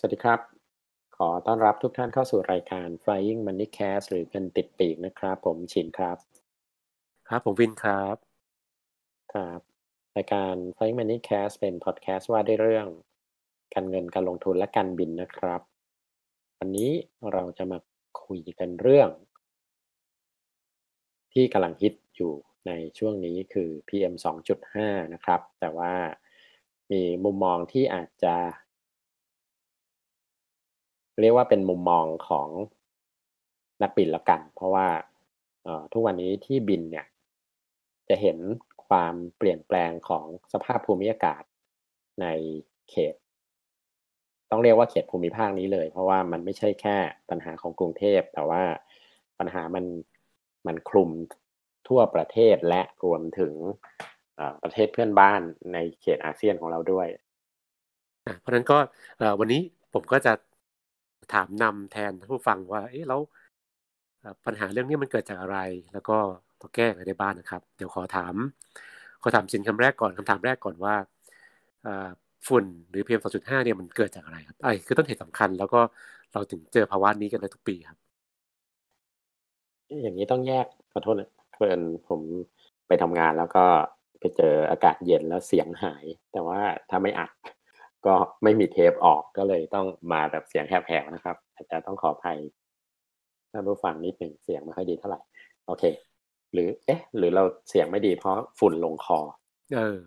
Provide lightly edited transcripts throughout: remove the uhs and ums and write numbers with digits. สวัสดีครับขอต้อนรับทุกท่านเข้าสู่รายการ Flying Money Cast หรือเงินติดปีกนะครับผมชินครับครับผมวินครับครับรายการ Flying Money Cast เป็นพอดแคสต์ว่าด้วยเรื่องการเงินการลงทุนและการบินนะครับวันนี้เราจะมาคุยกันเรื่องที่กำลังฮิตอยู่ในช่วงนี้คือ PM 2.5 นะครับแต่ว่ามีมุมมองที่อาจจะเรียกว่าเป็นมุมมองของนักบินละกันเพราะว่าทุกวันนี้ที่บินเนี่ยจะเห็นความเปลี่ยนแปลงของสภาพภูมิอากาศในเขตต้องเรียกว่าเขตภูมิภาคนี้เลยเพราะว่ามันไม่ใช่แค่ปัญหาของกรุงเทพแต่ว่าปัญหามันคลุมทั่วประเทศและรวมถึงประเทศเพื่อนบ้านในเขตอาเซียนของเราด้วยเพราะฉะนั้นก็วันนี้ผมก็จะถามนำแทนผู้ฟังว่าเอ๊ะแล้วปัญหาเรื่องนี้มันเกิดจากอะไรแล้วก็ต้องแก้อะไรได้บ้าง นะครับเดี๋ยวขอถามสินคำแรกก่อนคำถามแรกก่อนว่าฝุ่นหรือ PM 2.5 เนี่ยมันเกิดจากอะไรครับคือต้นเหตุสำคัญแล้วก็เราถึงเจอภาวะนี้กันในทุกปีครับอย่างนี้ต้องแยกขอโทษนะเพื่อนผมไปทำงานแล้วก็ไปเจออากาศเย็นแล้วเสียงหายแต่ว่าถ้าไม่อัดก็ไม่มีเทปออกก็เลยต้องมาแบบเสียงแหบๆนะครับอาจจะต้องขออภัยท่านผู้ฟังนิดหนึ่งเสียงไม่ค่อยดีเท่าไหร่โอเคหรือเราเสียงไม่ดีเพราะฝุ่นลงคอ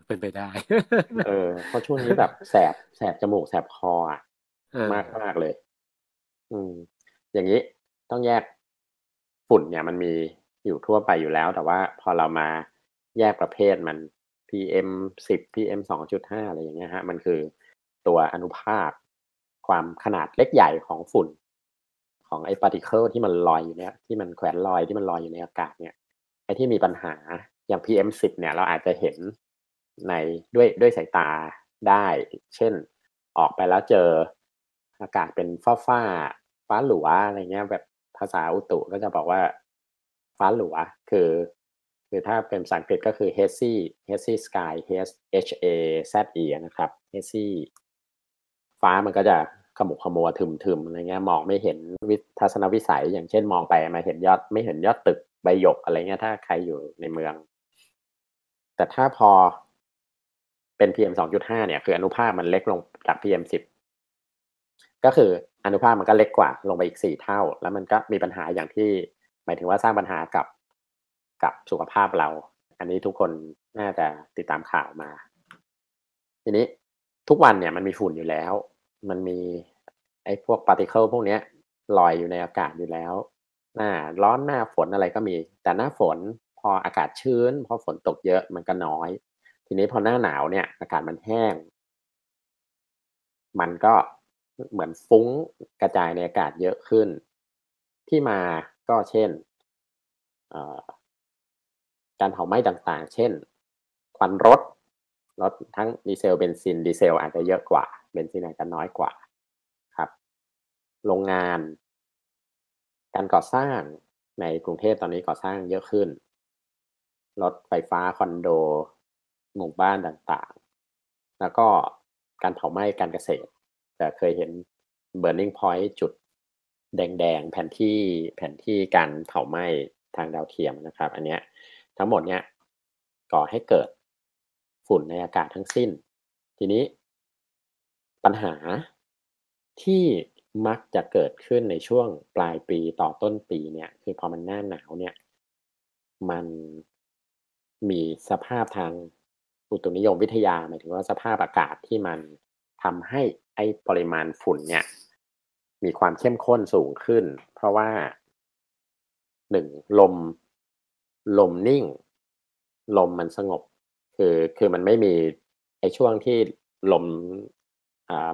เป็นไปได้เพราะช่วงนี้แบบแสบจมูกแสบคออ่ะมากๆเลยอย่างนี้ต้องแยกฝุ่นเนี่ยมันมีอยู่ทั่วไปอยู่แล้วแต่ว่าพอเรามาแยกประเภทมัน PM 10 PM 2.5 อะไรอย่างเงี้ยฮะมันคือตัวอนุภาคความขนาดเล็กใหญ่ของฝุ่นของไอ้พาร์ติเคิลที่มันลอยอยู่เนี่ยที่มันแขวนลอยที่มันลอยอยู่ในอากาศเนี่ยไอ้ที่มีปัญหาอย่าง PM 10เนี่ยเราอาจจะเห็นในด้วยสายตาได้เช่นออกไปแล้วเจออากาศเป็นฟ้าหลัวอะไรเงี้ยแบบภาษาอุตุก็จะบอกว่าฟ้าหลัวคือถ้าเป็นภาษาอังกฤษก็คือ hazy sky h a z e นะครับ hazy ฟ้ามันก็จะขมุกขมัวทึมๆอะไรเงี้ยมองไม่เห็นทัศนวิสัยอย่างเช่นมองไปมาเห็นยอดไม่เห็นยอดตึกใบหยกอะไรเงี้ยถ้าใครอยู่ในเมืองแต่ถ้าพอเป็น PM 2.5 เนี่ยคืออนุภาคมันเล็กลงจาก PM 10 ก็คืออนุภาคมันก็เล็กกว่าลงไปอีก4เท่าแล้วมันก็มีปัญหาอย่างที่หมายถึงว่าสร้างปัญหากับสุขภาพเราอันนี้ทุกคนน่าจะติดตามข่าวมาทีนี้ทุกวันเนี่ยมันมีฝุ่นอยู่แล้วมันมีไอ้พวกพาร์ติเคิลพวกเนี้ยลอยอยู่ในอากาศอยู่แล้วหน้าร้อนหน้าฝนอะไรก็มีแต่หน้าฝนพออากาศชื้นพอฝนตกเยอะมันก็น้อยทีนี้พอหน้าหนาวเนี่ยอากาศมันแห้งมันก็เหมือนฟุ้งกระจายในอากาศเยอะขึ้นที่มาก็เช่นการเผาไหม้ต่างๆเช่นควันรถทั้งดีเซลเบนซินดีเซลอาจจะเยอะกว่าเบนซินอาจจะน้อยกว่าครับโรงงานการก่อสร้างในกรุงเทพตอนนี้ก่อสร้างเยอะขึ้นรถไฟฟ้าคอนโดหมู่บ้านต่างๆแล้วก็การเผาไหม้การเกษตรแต่เคยเห็น burning point จุดแดงๆแผนที่การเผาไหม้ทางดาวเทียมนะครับอันเนี้ยทั้งหมดเนี้ยก่อให้เกิดฝุ่นในอากาศทั้งสิ้นทีนี้ปัญหาที่มักจะเกิดขึ้นในช่วงปลายปีต่อต้นปีเนี่ยคือพอมันหน้าหนาวเนี่ยมันมีสภาพทางอุตุนิยมวิทยาหมายถึงว่าสภาพอากาศที่มันทำให้ไอ้ปริมาณฝุ่นเนี่ยมีความเข้มข้นสูงขึ้นเพราะว่า1ลมนิ่งลมมันสงบคือมันไม่มีไอ้ช่วงที่ลม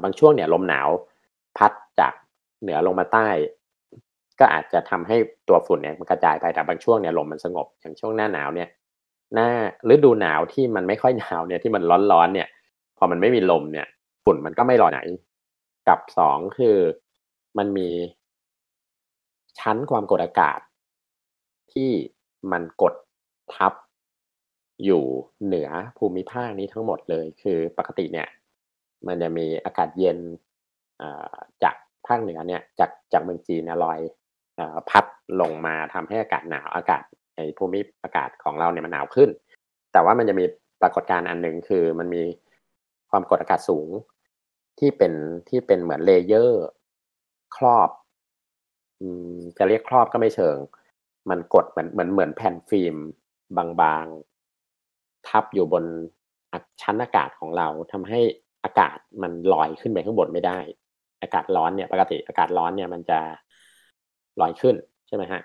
บางช่วงเนี่ยลมหนาวพัดจากเหนือลงมาใต้ก็อาจจะทำให้ตัวฝุ่นเนี่ยมันกระจายไปแต่บางช่วงเนี่ยลมมันสงบอย่างช่วงหน้าหนาวเนี่ยหน้าฤดูหนาวที่มันไม่ค่อยหนาวเนี่ยที่มันร้อนๆเนี่ยพอมันไม่มีลมเนี่ยฝุ่นมันก็ไม่ลอยไหนกับ2คือมันมีชั้นความกดอากาศที่มันกดทับอยู่เหนือภูมิภาคนี้ทั้งหมดเลยคือปกติเนี่ยมันจะมีอากาศเย็น จากภาคเหนือเนี่ยจากเมืองจีนลอยพัดลงมาทำให้อากาศหนาวอากาศในภูมิอากาศของเราเนี่ยมันหนาวขึ้นแต่ว่ามันจะมีปรากฏการณ์อันหนึ่งคือมันมีความกดอากาศสูงที่เป็นเหมือนเลเยอร์ครอบจะเรียกครอบก็ไม่เชิงมันกดเหมือนแผ่นฟิล์มบางๆทับอยู่บนชั้นอากาศของเราทำให้อากาศมันลอยขึ้นไปข้างบนไม่ได้อากาศร้อนเนี่ยปกติอากาศร้อนเนี่ยมันจะลอยขึ้นใช่ไหมฮะ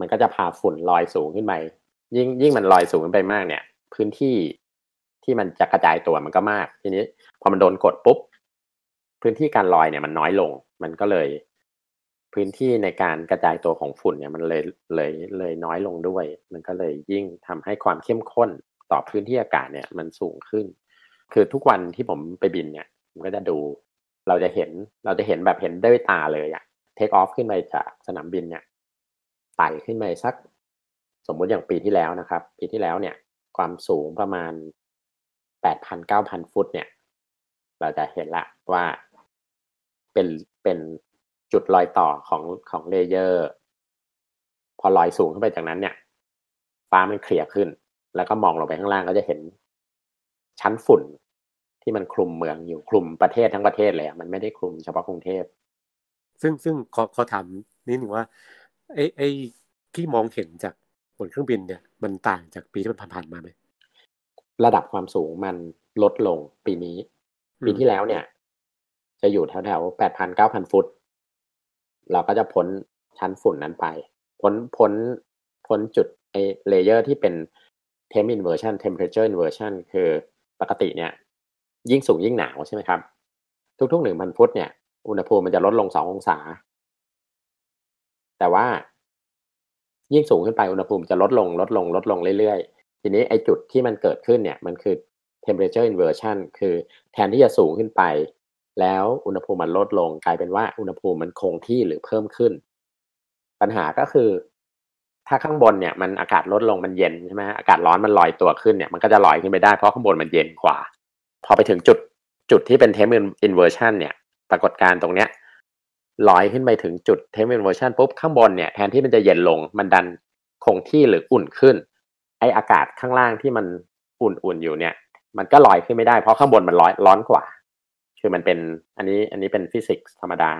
มันก็จะพาฝุ่นลอยสูงขึ้นไปยิ่งมันลอยสูงขึ้นไปมากเนี่ยพื้นที่ที่มันจะกระจายตัวมันก็มากทีนี้พอมันโดนกดปุ๊บพื้นที่การลอยเนี่ยมันน้อยลงมันก็เลยพื้นที่ในการกระจายตัวของฝุ่นเนี่ยมันเลยน้อยลงด้วยมันก็เลยยิ่งทำให้ความเข้มข้นต่อพื้นที่อากาศเนี่ยมันสูงขึ้นคือทุกวันที่ผมไปบินเนี่ยผมก็จะดูเราจะเห็นแบบเห็นด้วยตาเลยอะเทคออฟขึ้นไปจากสนามบินเนี่ยไต่ขึ้นไปสักสมมุติอย่างปีที่แล้วนะครับปีที่แล้วเนี่ยความสูงประมาณ 8,000-9,000 ฟุตเนี่ยเราจะเห็นละว่าเป็นจุดรอยต่อของเลเยอร์พอลอยสูงขึ้นไปจากนั้นเนี่ยฟ้ามันเคลียร์ขึ้นแล้วก็มองลงไปข้างล่างก็จะเห็นชั้นฝุ่นที่มันคลุมเมืองอยู่คลุมประเทศทั้งประเทศเลยอ่ะมันไม่ได้คลุมเฉพาะกรุงเทพซึ่งขอถามนิดนึงว่าไอ้ที่มองเห็นจากบนเครื่องบินเนี่ยมันต่างจากปีที่มันผ่านมาไหมระดับความสูงมันลดลงปีนี้ปีที่แล้วเนี่ยจะอยู่แถวๆ 8,000-9,000 ฟุตเราก็จะพ้นชั้นฝุ่นนั้นไปพ้นจุดไอ้เลเยอร์ที่เป็น temp inversion temperature inversion คือปกติเนี่ยยิ่งสูงยิ่งหนาวใช่ไหมครับทุกๆ 1,000 ฟุตเนี่ยอุณหภูมิมันจะลดลง2องศาแต่ว่ายิ่งสูงขึ้นไปอุณหภูมิจะลดลงเรื่อยๆทีนี้ไอ้จุดที่มันเกิดขึ้นเนี่ยมันคือ temperature inversion คือแทนที่จะสูงขึ้นไปแล้วอุณหภูมิมันลดลงกลายเป็นว่าอุณหภูมิมันคงที่หรือเพิ่มขึ้นปัญหาก็คือถ้าข้างบนเนี่ยมันอากาศลดลงมันเย็นใช่ไหมอากาศร้อนมันลอยตัวขึ้นเนี่ยมันก็จะลอยขึ้นไปได้เพราะข้างบนมันเย็นกว่าพอไปถึงจุดที่เป็น temp inversion เนี่ยปรากฏการณ์ตรงเนี้ยลอยขึ้นไปถึงจุด temp inversion ปุ๊บข้างบนเนี่ยแทนที่มันจะเย็นลงมันดันคงที่หรืออุ่นขึ้นไออากาศข้างล่างที่มันอุ่นๆอยู่เนี่ยมันก็ลอยขึ้นไม่ได้เพราะข้างบนมันร้อนกว่าคือมันเป็นอันนี้เป็นฟิสิกส์ธรรมดา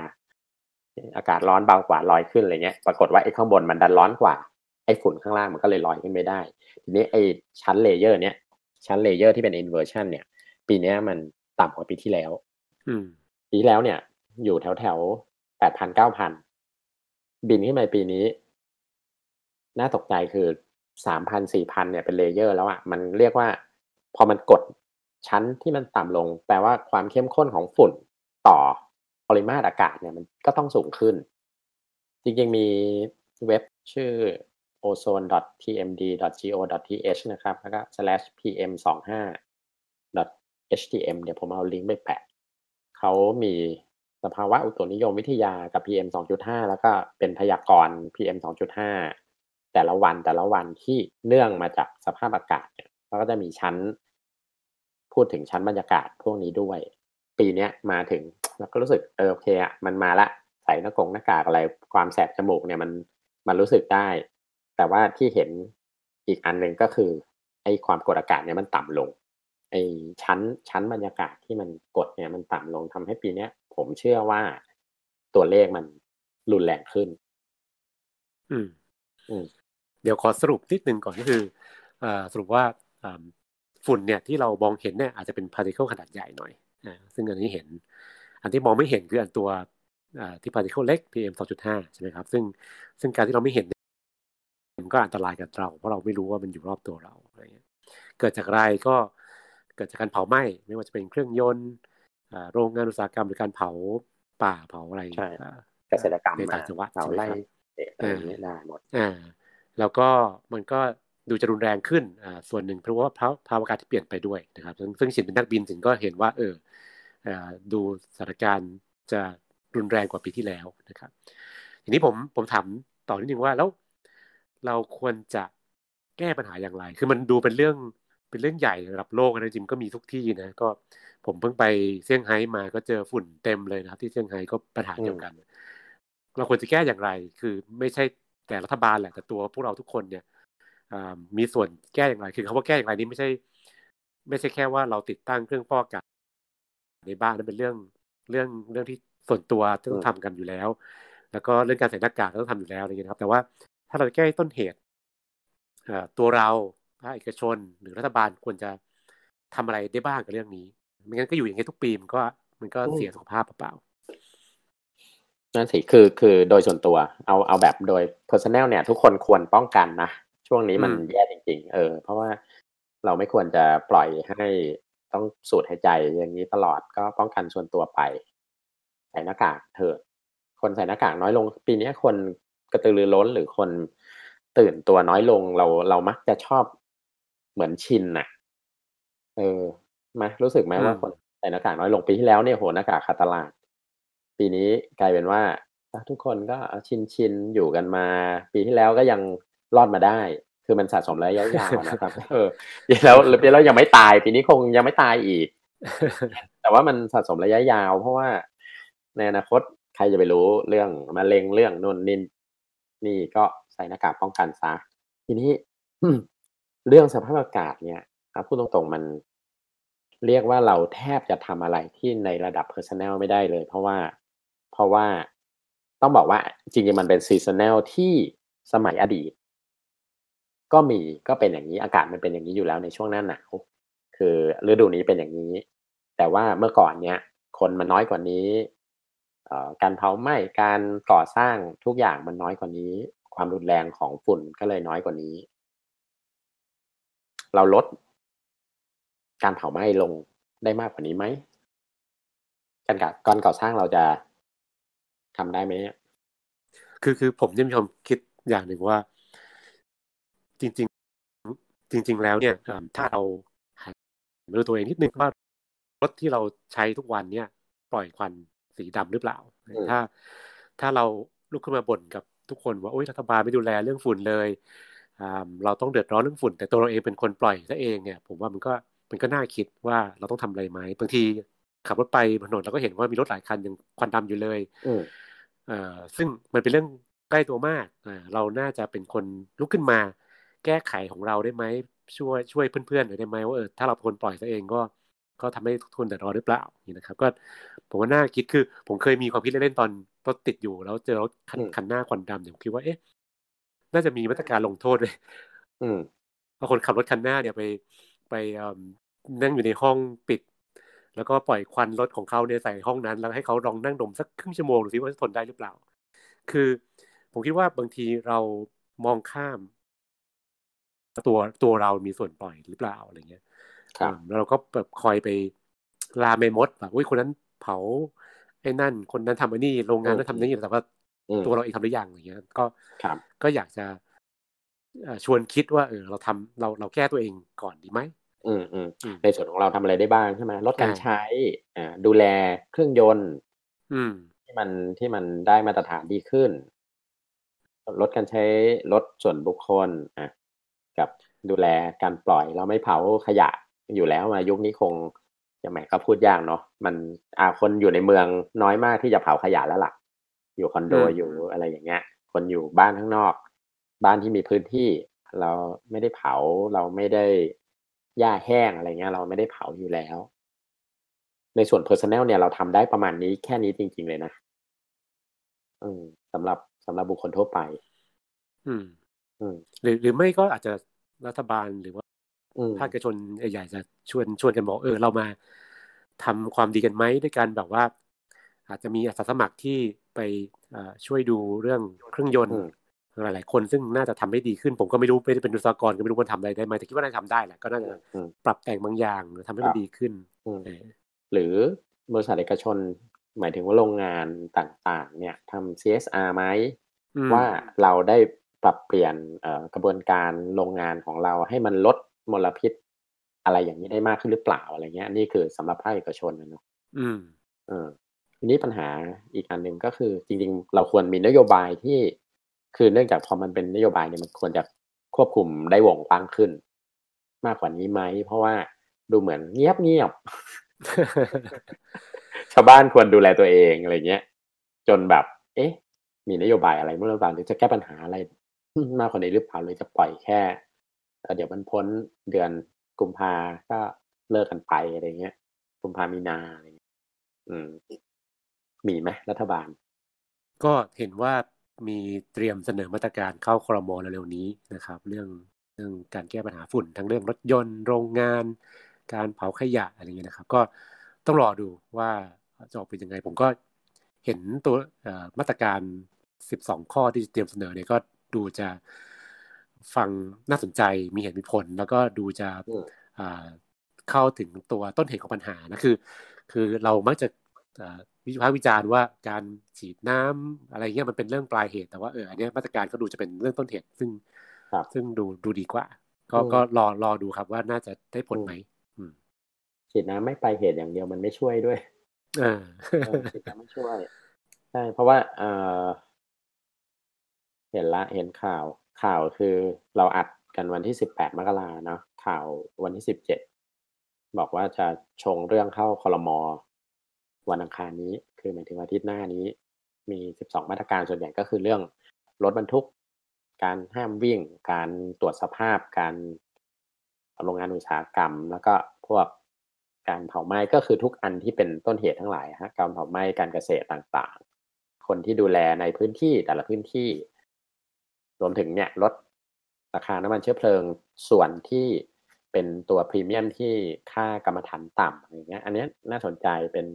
อากาศร้อนเบากว่าลอยขึ้นอะไรเงี้ยปรากฏว่าไอ้ข้างบนมันดันร้อนกว่าไอ้ฝุ่นข้างล่างมันก็เลยลอยขึ้นไม่ได้ทีนี้ไอ้ชั้นเลเยอร์เนี้ยชั้นเลเยอร์ที่เป็น inversion เนี่ยปีนี้มันต่ำกว่าปีที่แล้วปีที่แล้วเนี่ยอยู่แถว 8,000-9,000 บินขึ้นไปปีนี้น่าตกใจคือ 3,000-4,000 เนี่ยเป็นเลเยอร์แล้วอ่ะมันเรียกว่าพอมันกดชั้นที่มันต่ำลงแปลว่าความเข้มข้นของฝุ่นต่อปริมาตรอากาศเนี่ยมันก็ต้องสูงขึ้นจริงๆมีเว็บชื่อ ozone.tmd.go.th นะครับแล้วก็ /pm25.htm เดี๋ยวผมเอาลิงก์ไปแปะเขามีสภาวะอุตุนิยมวิทยากับ PM 2.5 แล้วก็เป็นพยากรณ์ PM 2.5 แต่ละวันที่เนื่องมาจากสภาพอากาศเนี่ยก็จะมีชั้นพูดถึงชั้นบรรยากาศพวกนี้ด้วยปีนี้มาถึงแล้วก็รู้สึกโอเคอ่ะมันมาละใส่หน้ากากอะไรความแสบจมูกเนี่ยมันรู้สึกได้แต่ว่าที่เห็นอีกอันนึงก็คือไอ้ความกดอากาศเนี่ยมันต่ำลงไอ้ชั้นบรรยากาศที่มันกดเนี่ยมันต่ำลงทำให้ปีนี้ผมเชื่อว่าตัวเลขมันรุนแรงขึ้นเดี๋ยวขอสรุปนิดนึงก่อนก็คือสรุปว่าฝุ่นเนี่ยที่เรามองเห็นเนี่ยอาจจะเป็นพาร์ติเคิลขนาดใหญ่หน่อยซึ่งอันนี้เห็นอันที่มองไม่เห็นคืออันตัวที่พาร์ติเคิลเล็ก PM 2.5 ใช่ไหมครับซึ่งการที่เราไม่เห็นมันก็อันตรายกับเราเพราะเราไม่รู้ว่ามันอยู่รอบตัวเราอะไรเงี้ยเกิดจากอะไรก็เกิดจากการเผาไหม้ไม่ว่าจะเป็นเครื่องยนต์โรงงานอุตสาหกรรมหรือการเผาป่าเผาอะไรเกษตรกรรมในต่างจังหวัดเผาไร่ได้หมดแล้วก็มันก็ดูจะรุนแรงขึ้นส่วนหนึ่งเพราะว่าภาวะอากาศที่เปลี่ยนไปด้วยนะครับซึ่งชินเป็นนักบินถึงก็เห็นว่าดูสถานการณ์จะรุนแรงกว่าปีที่แล้วนะครับทีนี้ผมถามต่อนิดนึงว่าแล้วเราควรจะแก้ปัญหาอย่างไรคือมันดูเป็นเรื่อง เป็นเรื่องใหญ่ระดับโลกนะจริงก็มีทุกที่นะก็ผมเพิ่งไปเซี่ยงไฮ้มาก็เจอฝุ่นเต็มเลยนะครับที่เซี่ยงไฮ้ก็ปัญหาเดียวกันเราควรจะแก้อย่างไรคือไม่ใช่แต่รัฐบาลแหละแต่ตัวพวกเราทุกคนเนี่ยมีส่วนแก้อย่างไรคือคำว่าแก้อย่างไรนี้ไม่ใช่แค่ว่าเราติดตั้งเครื่องฟอกอากาศในบ้านนั่นเป็นเรื่องที่ส่วนตัวต้องทำกันอยู่แล้วแล้วก็เรื่องการใส่หน้ากากต้องทำอยู่แล้วอะไรอย่างเงี้ยครับแต่ว่าถ้าเราแก้ต้นเหตุตัวเราภาคเอกชนหรือรัฐบาลควรจะทำอะไรได้บ้างกับเรื่องนี้ไม่งั้นก็อยู่อย่างนี้ทุกปีมันก็เสียสุขภาพเปล่าๆนั่นสิคือโดยส่วนตัวเอาแบบโดย personal เนี่ยทุกคนควรป้องกันนะช่วงนี้มันแย่จริงๆเพราะว่าเราไม่ควรจะปล่อยให้ต้องสูดหายใจอย่างนี้ตลอดก็ป้องกันส่วนตัวไปใส่หน้ากากเถอะคนใส่หน้ากากน้อยลงปีนี้คนกระตือรือร้นหรือคนตื่นตัวน้อยลงเรามักจะชอบเหมือนชินน่ะมารู้สึกไหมว่าคนใส่หน้ากากน้อยลงปีที่แล้วเนี่ยโหหน้ากากขาดตลาดปีนี้กลายเป็นว่าทุกคนก็ชินอยู่กันมาปีที่แล้วก็ยังรอดมาได้คือมันสะสมระยะยาวนะครับแล้วยังไม่ตายปีนี้คงยังไม่ตายอีกแต่ว่ามันสะสมระยะยาวเพราะว่าในอนาคตใครจะไปรู้เรื่องมะเร็งเรื่องนู่นนี่ก็ใส่หน้ากากป้องกันซะทีนี้เรื่องสภาพอากาศเนี่ยครับพูดตรงๆมันเรียกว่าเราแทบจะทำอะไรที่ในระดับ personal ไม่ได้เลยเพราะว่าต้องบอกว่าจริงๆมันเป็น seasonal ที่สมัยอดีตก็เป็นอย่างนี้อากาศมันเป็นอย่างนี้อยู่แล้วในช่วงหน้าหนาวคือฤดูนี้เป็นอย่างนี้แต่ว่าเมื่อก่อนเนี่ยคนมันน้อยกว่านี้การเผาไหม้การก่อสร้างทุกอย่างมันน้อยกว่านี้ความรุนแรงของฝุ่นก็เลยน้อยกว่านี้เราลดการเผาไหม้ลงได้มากกว่านี้ไหมการก่อสร้างเราจะทำได้ไหมคือผมยังมีความคิดอย่างหนึ่งว่าจริงๆแล้วเนี่ยถ้าเรามาดูตัวเองนิดนึงว่ารถที่เราใช้ทุกวันเนี่ยปล่อยควันสีดำหรือเปล่าถ้าเราลุกขึ้นมาบ่นกับทุกคนว่าโอ๊ยรัฐบาลไม่ดูแลเรื่องฝุ่นเลยเราต้องเดือดร้อนเรื่องฝุ่นแต่ตัวเราเองเป็นคนปล่อยซะเองเนี่ยผมว่ามันก็น่าคิดว่าเราต้องทำอะไรไหมบางทีขับรถไปถนนเราก็เห็นว่ามีรถหลายคันยังควันดำอยู่เลยซึ่งมันเป็นเรื่องใกล้ตัวมากเราน่าจะเป็นคนลุกขึ้นมาแก้ไขของเราได้ไหมช่วยเพื่อนๆหน่อยได้ไหมว่าถ้าเราเป็นคนปล่อยซะเองก็ทำให้ทุกคนเดือดร้อนหรือเปล่านี่นะครับก็ผมว่าน่าคิดคือผมเคยมีความคิดเล่นๆตอนรถติดอยู่แล้วเจอรถคันหน้าควันดำเนี่ยผมคิดว่าน่าจะมีมาตรการลงโทษเลยเพราะคนขับรถคันหน้าเนี่ยไปนั่งอยู่ในห้องปิดแล้วก็ปล่อยควันรถของเขาเนี่ยใส่ห้องนั้นแล้วให้เขาลองนั่งดมสักครึ่งชั่วโมงดูซิว่าจะทนได้หรือเปล่าคือผมคิดว่าบางทีเรามองข้ามตัวเรามีส่วนปล่อยหรือเปล่าอะไรเงี้ยแล้วเราก็แบบคอยไปลาเมมดแบบคนนั้นเผาไอ้นั่นคนนั้นทำไอ้นี่โรงงานนั้นทำนี่แต่ว่าตัวเราเองทำหรือยังอะไรเงี้ยก็อยากจะชวนคิดว่าเราทำเราแก้ตัวเองก่อนดีไหมในส่วนของเราทำอะไรได้บ้างใช่ไหมลดการใช้ดูแลเครื่องยนต์ที่มันได้มาตรฐานดีขึ้นลดการใช้รถส่วนบุคคลกับดูแลการปล่อยเราไม่เผาขยะอยู่แล้วมายุคนี้คงจะหมายก็พูดยากเนาะมันคนอยู่ในเมืองน้อยมากที่จะเผาขยะแล้วล่ะอยู่คอนโดอยู่อะไรอย่างเงี้ยคนอยู่บ้านข้างนอกบ้านที่มีพื้นที่เราไม่ได้เผาเราไม่ได้หญ้าแห้งอะไรเงี้ยเราไม่ได้เผาอยู่แล้วในส่วน personal เนี่ยเราทำได้ประมาณนี้แค่นี้จริงๆเลยนะสำหรับบุคคลทั่วไปหรือไม่ก็อาจจะรัฐบาลหรือว่าภาคเอกชนใหญ่ๆจะชวนกันบอกเรามาทำความดีกันไหมด้วยกันแบบว่าอาจจะมีอาสาสมัครที่ไปช่วยดูเรื่องเครื่องยนต์หลายๆคนซึ่งน่าจะทำได้ดีขึ้นผมก็ไม่รู้ไม่ได้เป็นวิศวกรก็ไม่รู้ว่าทำอะไรได้ไหมแต่คิดว่าน่าจะทำได้แหละก็น่าจะปรับแต่งบางอย่างทำให้มันดีขึ้นหรือบริษัทเอกชนหมายถึงว่าโรงงานต่างๆเนี่ยทำ CSR ไหมว่าเราได้ปรับเปลี่ยนกระบวนการโรงงานของเราให้มันลดมลพิษอะไรอย่างนี้ได้มากขึ้นหรือเปล่าอะไรเงี้ยนี่คือสำหรับภาคเอกชนนะเนาะทีนี้ปัญหาอีกอันหนึ่งก็คือจริงๆเราควรมีนโยบายที่คือเนื่องจากพอมันเป็นนโยบายเนี่ยมันควรจะควบคุมได้วงกว้างขึ้น มากกว่านี้ไหมเพราะว่าดูเหมือนเงียบเงียบ ชาวบ้านควรดูแลตัวเองอะไรเงี้ยจนแบบเอ๊ะมีนโยบายอะไรเมื่อรัฐบาลจะแก้ปัญหาอะไรมากกว่านี้หรือเปล่าเลยจะปล่อยแค่เดี๋ยวมันพ้นเดือนกุมภาก็เลิกกันไปอะไรเงี้ยกุมภามีนาอะไรเงี้ยมีไหมรัฐบาลก็เห็นว่ามีเตรียมเสนอมาตรการเข้าครม.เร็วๆนี้นะครับเรื่องการแก้ปัญหาฝุ่นทั้งเรื่องรถยนต์โรงงานการเผาขยะอะไรเงี้ยนะครับก็ต้องรอดูว่าจะออกเป็นยังไงผมก็เห็นตัวมาตรการ12ข้อที่เตรียมเสนอเนี่ยก็ดูจะฟังน่าสนใจมีเหตุมีผลแล้วก็ดูจะเข้าถึงตัวต้นเหตุของปัญหานะคือเรามักจะวิพากษ์วิจารณ์ว่าการฉีดน้ำอะไรเงี้ยมันเป็นเรื่องปลายเหตุแต่ว่าอันนี้มาตรการก็ดูจะเป็นเรื่องต้นเหตุซึ่งดูดีกว่าก็รอดูครับว่าน่าจะได้ผลไหมฉีดน้ำไม่ปลายเหตุอย่างเดียวมันไม่ช่วยด้วยฉีดน้ำไม่ช่วยใช่เพราะว่าเห็นข่าวคือเราอัดกันวันที่18มกราเนาะข่าววันที่17บอกว่าจะชงเรื่องเข้าครม.วันอังคารนี้คือหมายถึงอาทิตย์หน้านี้มี12มาตรการส่วนใหญ่ก็คือเรื่องรถบรรทุกการห้ามวิ่งการตรวจสภาพการโรงงานอุตสาหกรรมแล้วก็พวกการเผาไหม้ก็คือทุกอันที่เป็นต้นเหตุทั้งหลายฮะการเผาไหม้การเกษตรต่างๆคนที่ดูแลในพื้นที่แต่ละพื้นที่รวมถึงเนี่ยลดราคาน้ำมันเชื้อเพลิงส่วนที่เป็นตัวพรีเมียมที่ค่ากรรมฐานต่ำอะไรเงี้ยอันนี้น่าสนใจเป็น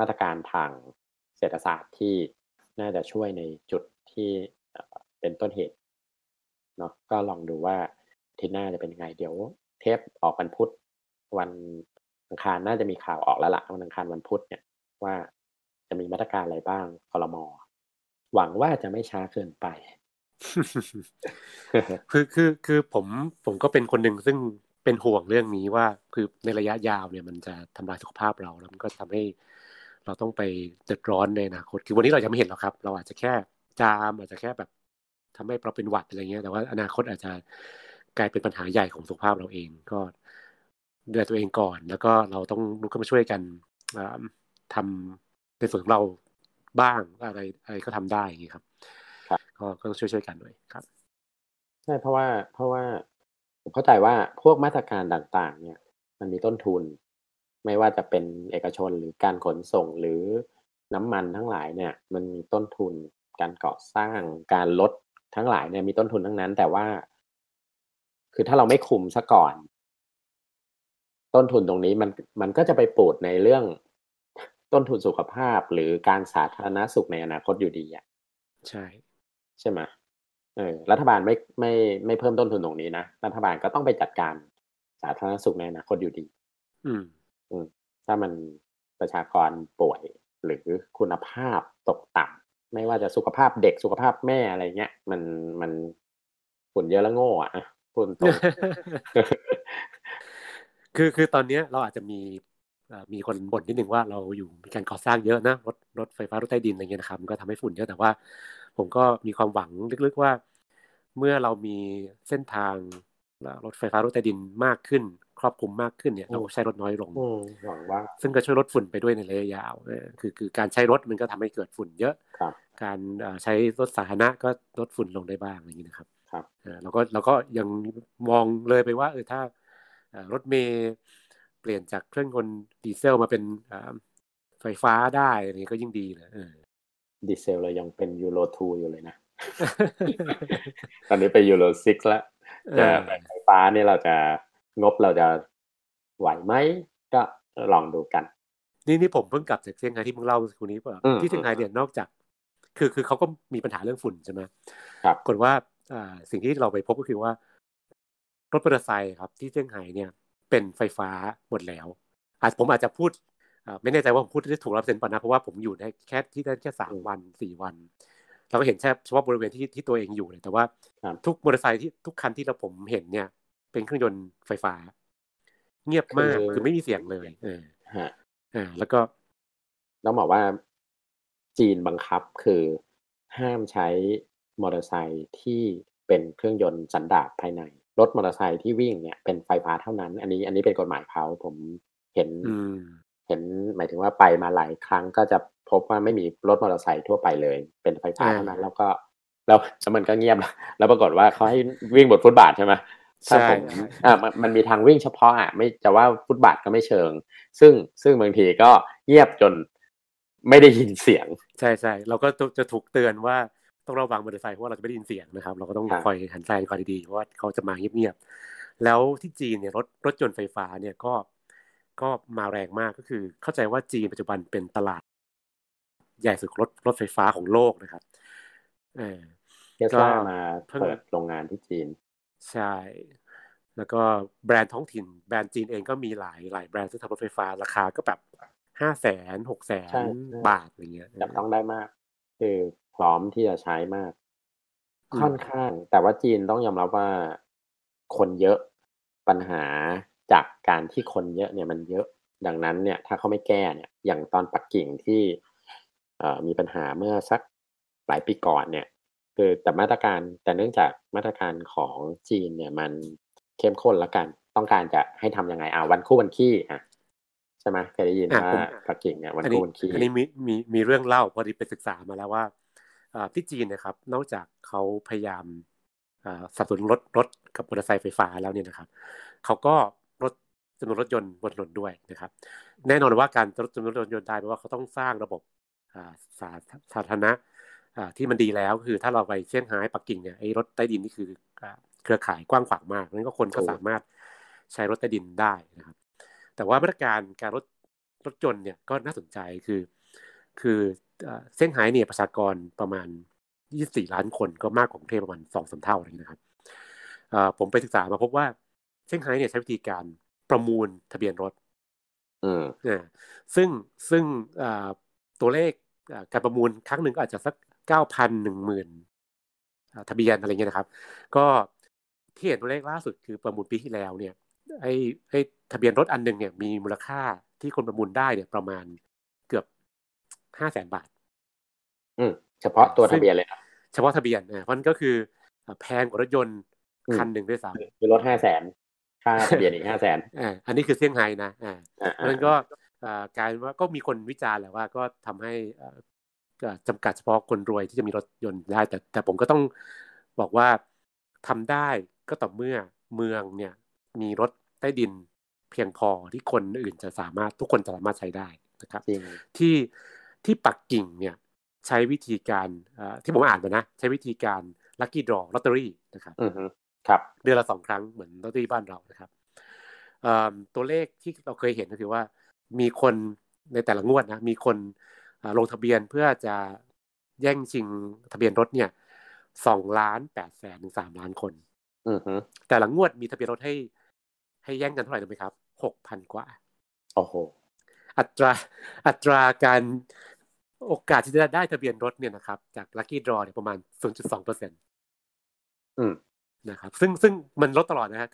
มาตรการทางเศรษฐศาสตร์ที่น่าจะช่วยในจุดที่เป็นต้นเหตุเนาะก็ลองดูว่าที่น่าจะเป็นยังไงเดี๋ยวเทปออกวันพุธวันอังคารน่าจะมีข่าวออกแล้วล่ะวันอังคารวันพุธเนี่ยว่าจะมีมาตรการอะไรบ้างครม.หวังว่าจะไม่ช้าเกินไปคือผมก็เป็นคนหนึ่งซึ่งเป็นห่วงเรื่องนี้ว่าคือในระยะยาวเนี่ยมันจะทำลายสุขภาพเราแล้วมันก็ทำให้เราต้องไปเดือดร้อนในอนาคตคือวันนี้เราจะไม่เห็นหรอกครับเราอาจจะแค่จามอาจจะแค่แบบทำให้เราเป็นหวัดอะไรเงี้ยแต่ว่าอนาคตอาจจะกลายเป็นปัญหาใหญ่ของสุขภาพเราเองก็ดูแลตัวเองก่อนแล้วก็เราต้องลุกขึ้นมาช่วยกันทำในส่วนของเราบ้างอะไรก็ทำได้อย่างนี้ครับก็ต้องช่วยกันด้วยครับใช่เพราะว่าผมเข้าใจว่าพวกมาตรการต่างๆเนี่ยมันมีต้นทุนไม่ว่าจะเป็นเอกชนหรือการขนส่งหรือน้ำมันทั้งหลายเนี่ยมันมีต้นทุนการก่อสร้างการลดทั้งหลายเนี่ยมีต้นทุนทั้งนั้นแต่ว่าคือถ้าเราไม่คุมซะก่อนต้นทุนตรงนี้มันก็จะไปปูดในเรื่องต้นทุนสุขภาพหรือการสาธารณสุขในอนาคตอยู่ดีอ่ะใช่ไหมรัฐบาลไม่เพิ่มต้นทุนตรงนี้นะรัฐบาลก็ต้องไปจัดการสาธารณสุขในอนาคตอยู่ดีถ้ามันประชากรป่วยหรือคุณภาพตกต่ำไม่ว่าจะสุขภาพเด็กสุขภาพแม่อะไรเงี้ยมันฝุ่นเยอะแล้วโง่อ่ะฝุ่นตก คือตอนนี้เราอาจจะมีคนบ่นนิดนึงว่าเราอยู่มีการก่อสร้างเยอะนะรถไฟฟ้ารถใต้ดินอะไรเงี้ยนะครับก็ทำให้ฝุ่นเยอะแต่ว่าผมก็มีความหวังลึกๆว่าเมื่อเรามีเส้นทางรถไฟฟ้ารถใต้ดินมากขึ้นครอบคลุมมากขึ้นเนี่ยเราใช้รถน้อยลงหวังว่าซึ่งก็ช่วยลดฝุ่นไปด้วยในระยะยาวคือการใช้รถมันก็ทำให้เกิดฝุ่นเยอะการใช้รถสาธารณะก็ลดฝุ่นลงได้บ้างอย่างนี้นะครับเราก็ยังมองเลยไปว่าถ้ารถเมล์เปลี่ยนจากเครื่องยนต์ดีเซลมาเป็นไฟฟ้าได้อะไรก็ยิ่งดีนะดีเซลเรายังเป็นยูโร2อยู่เลยนะ ตอนนี้ไปยูโร6แล้วจะไฟฟ้านี่เราจะงบเราจะไหวไหมก็ลองดูกันนี่ผมเพิ่งกลับจากเซี่ยงไฮ้ที่มึงเล่าคุณนี้ป่ะที่เซี่ยงไฮ้เนี่ยนอกจากคือเขาก็มีปัญหาเรื่องฝุ่นใช่ไหมครับกดว่าสิ่งที่เราไปพบก็คือว่ารถมอเตอร์ไซค์ครับที่เซี่ยงไฮ้เนี่ยเป็นไฟฟ้าหมดแล้วผมอาจจะพูดไม่แน่ใจว่าผมพูดได้ถูก100%ป่ะนะเพราะว่าผมอยู่ได้แค่ที่นั่นแค่3วัน4วันเราก็เห็นเฉพาะบริเวณที่ตัวเองอยู่เลยแต่ว่าทุกมอเตอร์ไซค์ที่ทุกคันที่เราผมเห็นเนี่ยเป็นเครื่องยนต์ไฟฟ้าเงียบมากคือไม่มีเสียงเลยแล้วก็ต้องบอกว่าจีนบังคับคือห้ามใช้มอเตอร์ไซค์ที่เป็นเครื่องยนต์สันดาปภายใน รถมอเตอร์ไซค์ที่วิ่งเนี่ยเป็นไฟฟ้าเท่านั้นอันนี้เป็นกฎหมายเขาผมเห็นหมายถึงว่าไปมาหลายครั้งก็จะพบว่าไม่มีรถมอเตอร์ไซค์ทั่วไปเลยเป็นไฟฟ้าเท่านั้นแล้วมันก็เงียบแล้วปรากฏว่าเขาให้วิ่งบนฟุตบาทใช่ไหมใช่มันมีทางวิ่งเฉพาะอ่ะไม่จะว่าฟุตบาทก็ไม่เชิงซึ่งบางทีก็เงียบจนไม่ได้ยินเสียงใช่ๆเราก็จะถูกเตือนว่าต้องระวังมอเตอร์ไซค์เพราะเราจะไม่ได้ยินเสียงนะครับเราก็ต้องคอยหันซ้ายคอยดีๆเพราะว่าเขาจะมาเงียบๆแล้วที่จีนเนี่ยรถยนต์ไฟฟ้าเนี่ยก็มาแรงมากก็คือเข้าใจว่าจีนปัจจุบันเป็นตลาดใหญ่สุดรถไฟฟ้าของโลกนะครับก็มาเปิดโรงงานที่จีนใช่แล้วก็แบรนด์ท้องถิ่นแบรนด์จีนเองก็มีหลายแบรนด์ที่ทำรถไฟฟ้าราคาก็แบบ500,000 600,000 บาทอะไรเงี้ยจับต้องได้มากคือพร้อมที่จะใช้มากค่อนข้างแต่ว่าจีนต้องยอมรับว่าคนเยอะปัญหาจากการที่คนเยอะเนี่ยมันเยอะดังนั้นเนี่ยถ้าเขาไม่แก้เนี่ยอย่างตอนปักกิ่งที่มีปัญหาเมื่อสักหลายปีก่อนเนี่ยคือแต่เนื่องจากมาตรการของจีนเนี่ยมันเข้มข้นแล้วกันต้องการจะให้ทำยังไงวันคู่วันขี้อ่ะใช่ไหมเคยได้ยินว่าปักกิ่งเนี่ยวันคู่วันขี้อันนี้มีเรื่องเล่าพอดีไปศึกษามาแล้วว่าที่จีนนะครับนอกจากเขาพยายามสนับสนุนรถกับมอเตอร์ไซค์ไฟฟ้าแล้วเนี่ยนะครับเขาก็ลดจำนวนรถยนต์บนถนนด้วยนะครับแน่นอนว่าการลดจำนวนรถยนต์ได้แปลว่าเขาต้องสร้างระบบสาธารณะที่มันดีแล้วคือถ้าเราไปเซี่ยงไฮ้ปักกิ่งเนี่ยไอ้รถใต้ดินนี่คือเครือข่ายกว้างขวางมากงั้นก็คนก็สามารถใช้รถใต้ดินได้นะครับแต่ว่ามาตรการการรถยนต์เนี่ยก็น่าสนใจคือเซี่ยงไฮ้เนี่ยประชากรประมาณ24ล้านคนก็มากกว่ากรุงเทพประมาณ 2-3 เท่าเลยนะครับผมไปศึกษามาพบว่าเซี่ยงไฮ้เนี่ยใช้วิธีการประมูลทะเบียนรถซึ่งตัวเลขการประมูลครั้งหนึ่งก็อาจจะสัก 9,000-10,000 ทะเบียนอะไรเงี้ยนะครับก็ที่เห็นตัวเลขล่าสุดคือประมูลปีที่แล้วเนี่ยไอ้ทะเบียนรถอันนึงเนี่ยมีมูลค่าที่คนประมูลได้เนี่ยประมาณเกือบ500,000 บาทเฉพาะตัวทะเบียนเลยครับเฉพาะทะเบียนเพราะนั่นก็คือแพงกว่ารถยนต์คันหนึ่งด้วยซ้ำคือรถ 500,000 ค่าทะเบียนอีก 500,000 อันนี้คือเซี่ยงไฮ้นะเพราะนั่นก็การว่าก็มีคนวิจารณ์แหละว่าก็ทำให้จำกัดเฉพาะคนรวยที่จะมีรถยนต์ได้แต่ผมก็ต้องบอกว่าทำได้ก็ต่อเมื่อเมืองเนี่ยมีรถใต้ดินเพียงพอที่คนอื่นจะสามารถทุกคนจะสามารถใช้ได้นะครับที่ปักกิ่งเนี่ยใช้วิธีการที่ผมอ่านมานะใช้วิธีการลัคกี้ดรอลอตเตอรี่นะครับครับเดือนละ2ครั้งเหมือนลอตเตอรี่บ้านเรานะครับตัวเลขที่เราเคยเห็นก็คือว่ามีคนในแต่ละงวดนะมีคนลงทะเบียนเพื่อจะแย่งชิงทะเบียนรถเนี่ย 2,800,000 ถึง 3 ล้านคนแต่ละงวดมีทะเบียนรถให้แย่งกันเท่าไหร่รู้มั้ยครับ 6,000 กว่าโอ้โหอัตราการโอกาสที่จะได้ทะเบียนรถเนี่ยนะครับจากลัคกี้ดรอเนี่ยประมาณ 0.2% นะครับซึ่งมันลดตลอดนะฮะ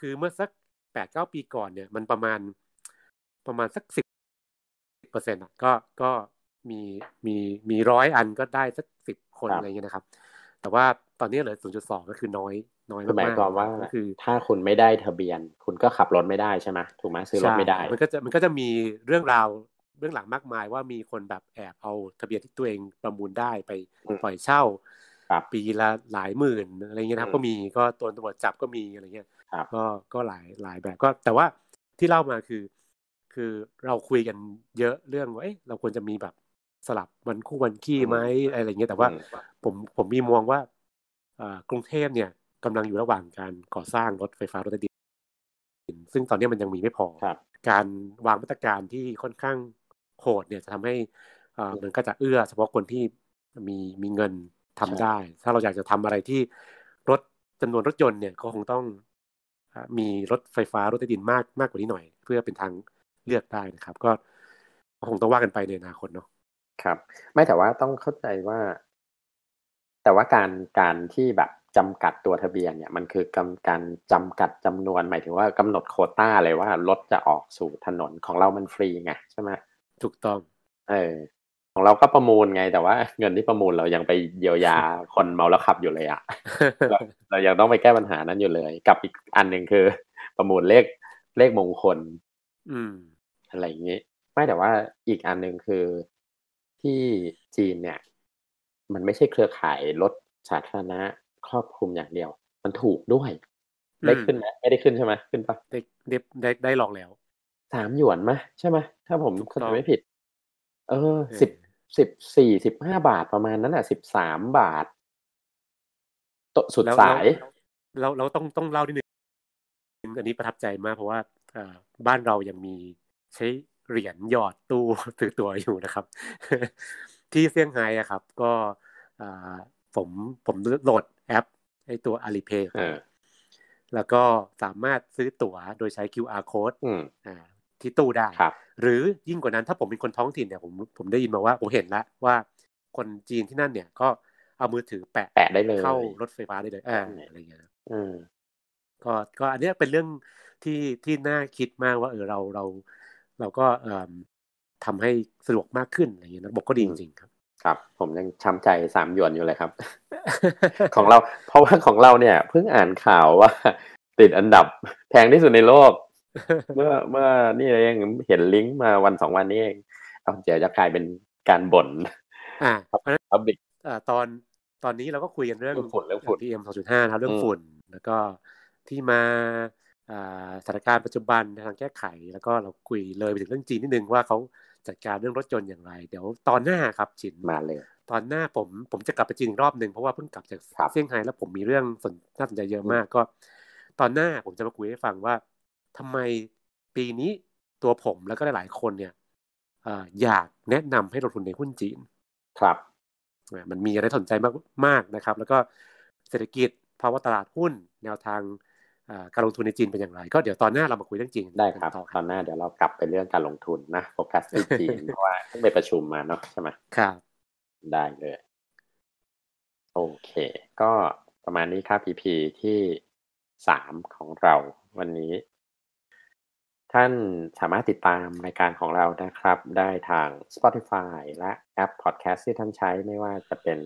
คือเมื่อสัก 8-9 ปีก่อนเนี่ยมันประมาณสัก 10% อ่ะก็มี100อันก็ได้สัก10คนอะไรเงี้ยนะครับแต่ว่าตอนนี้เหลือ 0.2 ก็คือน้อยมากหมายความว่าคือถ้าคุณไม่ได้ทะเบียนคุณก็ขับรถไม่ได้ใช่ไหมถูกไหมซื้อรถไม่ได้มันก็จะมีเรื่องราวเรื่องหลังมากมายว่ามีคนแบบแอบเอาทะเบียนที่ตัวเองประมูลได้ไปปล่อยเช่าปีละหลายหมื่นอะไรเงี้ยนะครับก็มีก็โดนตำรวจจับก็มีอะไรเงี้ยก็หลายแบบก็แต่ว่าที่เล่ามาคือเราคุยกันเยอะเรื่องว่าเราควรจะมีแบบสลับวันคู่วันขี้ไหมอะไรเงี้ยแต่ว่าผมมีมองว่ากรุงเทพเนี่ยกำลังอยู่ระหว่างการก่อสร้างรถไฟฟ้ารถใต้ดินซึ่งตอนนี้มันยังมีไม่พอการวางมาตรการที่ค่อนข้างโหดเนี่ยจะทำให้มันก็จะเอื้อเฉพาะคนที่มีเงินทำได้ถ้าเราอยากจะทำอะไรที่รถจำนวนรถยนต์เนี่ยก็คงต้องมีรถไฟฟ้ารถใต้ดินมากกว่านี้หน่อยเพื่อเป็นทางเลือกได้นะครับก็คงต้องว่ากันไปในอนาคตเนาะครับไม่แต่ว่าต้องเข้าใจว่าแต่ว่าการที่แบบจำกัดตัวทะเบียนเนี่ยมันคือการจำกัดจำนวนหมายถึงว่ากำหนดโควต้าเลยว่ารถจะออกสู่ถนนของเรามันฟรีไงใช่ไหมถูกต้อง ของเราก็ประมูลไงแต่ว่าเงินที่ประมูลเรายังไปเยียวยาคนเมาแล้วขับอยู่เลยอ่ะ เรายังต้องไปแก้ปัญหานั้นอยู่เลยกับอีกอันนึงคือประมูลเลขมงคลอะไรอย่างนี้ไม่แต่ว่าอีกอันนึงคือที่จีนเนี่ยมันไม่ใช่เครือข่ายรถสาธารณะครอบคลุมอย่างเดียวมันถูกด้วยได้ขึ้นไหมไม่ได้ขึ้นใช่ไหมขึ้นปะได้ลองแล้ว3 หยวนมั้ยใช่ไหมถ้าผมเข้าใจไม่ผิด10 14 15 บาทประมาณนั้นแหละ13 บาทสุดสายเราต้องเล่านิดนึงอันนี้ประทับใจมากเพราะว่าบ้านเรายังมีใช้เหรียญหยอดตู้ถือตัวอยู่นะครับ ที่เซี่ยงไฮ้อ่ะครับก็ผมโหลดแอปไอ้ตัว Alipay แล้วก็สามารถซื้อตั๋วโดยใช้ QR Code ที่ตู้ได้หรือยิ่งกว่านั้นถ้าผมเป็นคนท้องถิ่นเนี่ยผมได้ยินมาว่าผมเห็นแล้วว่าคนจีนที่นั่นเนี่ยก็เอามือถือแปะได้เลยเข้ารถไฟฟ้าได้เลยอะไรอย่างเงี้ยก็อันนี้เป็นเรื่องที่น่าคิดมากว่าเราก็ทำให้สะดวกมากขึ้นอะไรอย่างเงี้ยนะบอกก็ดีจริงๆครับครับผมยังช้ำใจ3หยวนอยู่เลยครับ ของเราเพราะว่าของเราเนี่ยเพิ่งอ่านข่าวว่าติดอันดับแพงที่สุดในโลก เมื่อนี่เองเห็นลิงก์มาวัน2วันนี้เองเอาเดี๋ยวจะกลายเป็นการบ่นเพราะฉะนั้นตอนนี้เราก็คุยกันเรื่องฝุ่นเรื่องฝุ่น PM 2.5 นะครับเรื่องฝุ่นแล้วก็ที่มาสถานการณ์ปัจจุบันทางแก้ไขแล้วก็เราคุยเลยไปถึงเรื่องจีนนิดนึงว่าเขาจัดการเรื่องรถยนต์อย่างไรเดี๋ยวตอนหน้าครับจินมาเลยตอนหน้าผมจะกลับไปจีนอีกรอบนึงเพราะว่าเพิ่งกลับจากเซี่ยงไฮ้แล้วผมมีเรื่องน่าสนใจเยอะมากก็ตอนหน้าผมจะมาคุยให้ฟังว่าทำไมปีนี้ตัวผมแล้วก็หลายคนเนี่ยอยากแนะนำให้ลงทุนในหุ้นจีนครับมันมีอะไรสนใจมากๆนะครับแล้วก็เศรษฐกิจภาวะตลาดหุ้นแนวทางการลงทุนในจีนเป็นอย่างไรก็เดี๋ยวตอนหน้าเรามาคุยเรื่องจีนได้ครับตอนหน้าเดี๋ยวเรากลับไปเรื่องการลงทุนนะโฟกัสที่จีนเพราะว่าเพิ่งไปประชุมมาเนาะใช่ไหมครับได้เลยโอเคก็ประมาณนี้ครับ EP ที่3ของเราวันนี้ท่านสามารถติดตามรายการของเรานะครับได้ทาง Spotify และแอป Podcast ที่ท่านใช้ไม่ว่าจะเป็น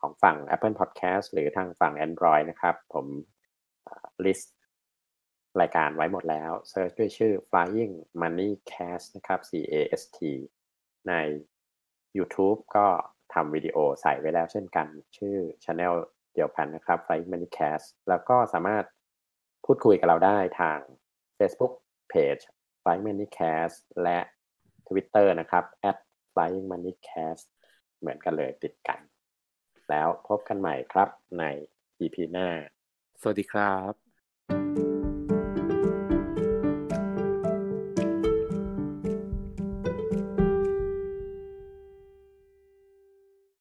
ของฝั่ง Apple Podcast หรือทางฝั่ง Android นะครับผมลิสต์รายการไว้หมดแล้วเซิร์ชด้วยชื่อ Flying Money Cast นะครับ CAST ใน YouTube ก็ทำวิดีโอใส่ไว้แล้วเช่นกันชื่อ Channel เดียวกันนะครับ Flying Money Cast แล้วก็สามารถพูดคุยกับเราได้ทาง Facebook Page Flying Money Cast และ Twitter นะครับ @Flying Money Cast เหมือนกันเลยติดกันแล้วพบกันใหม่ครับใน EP หน้าสวัสดีครับ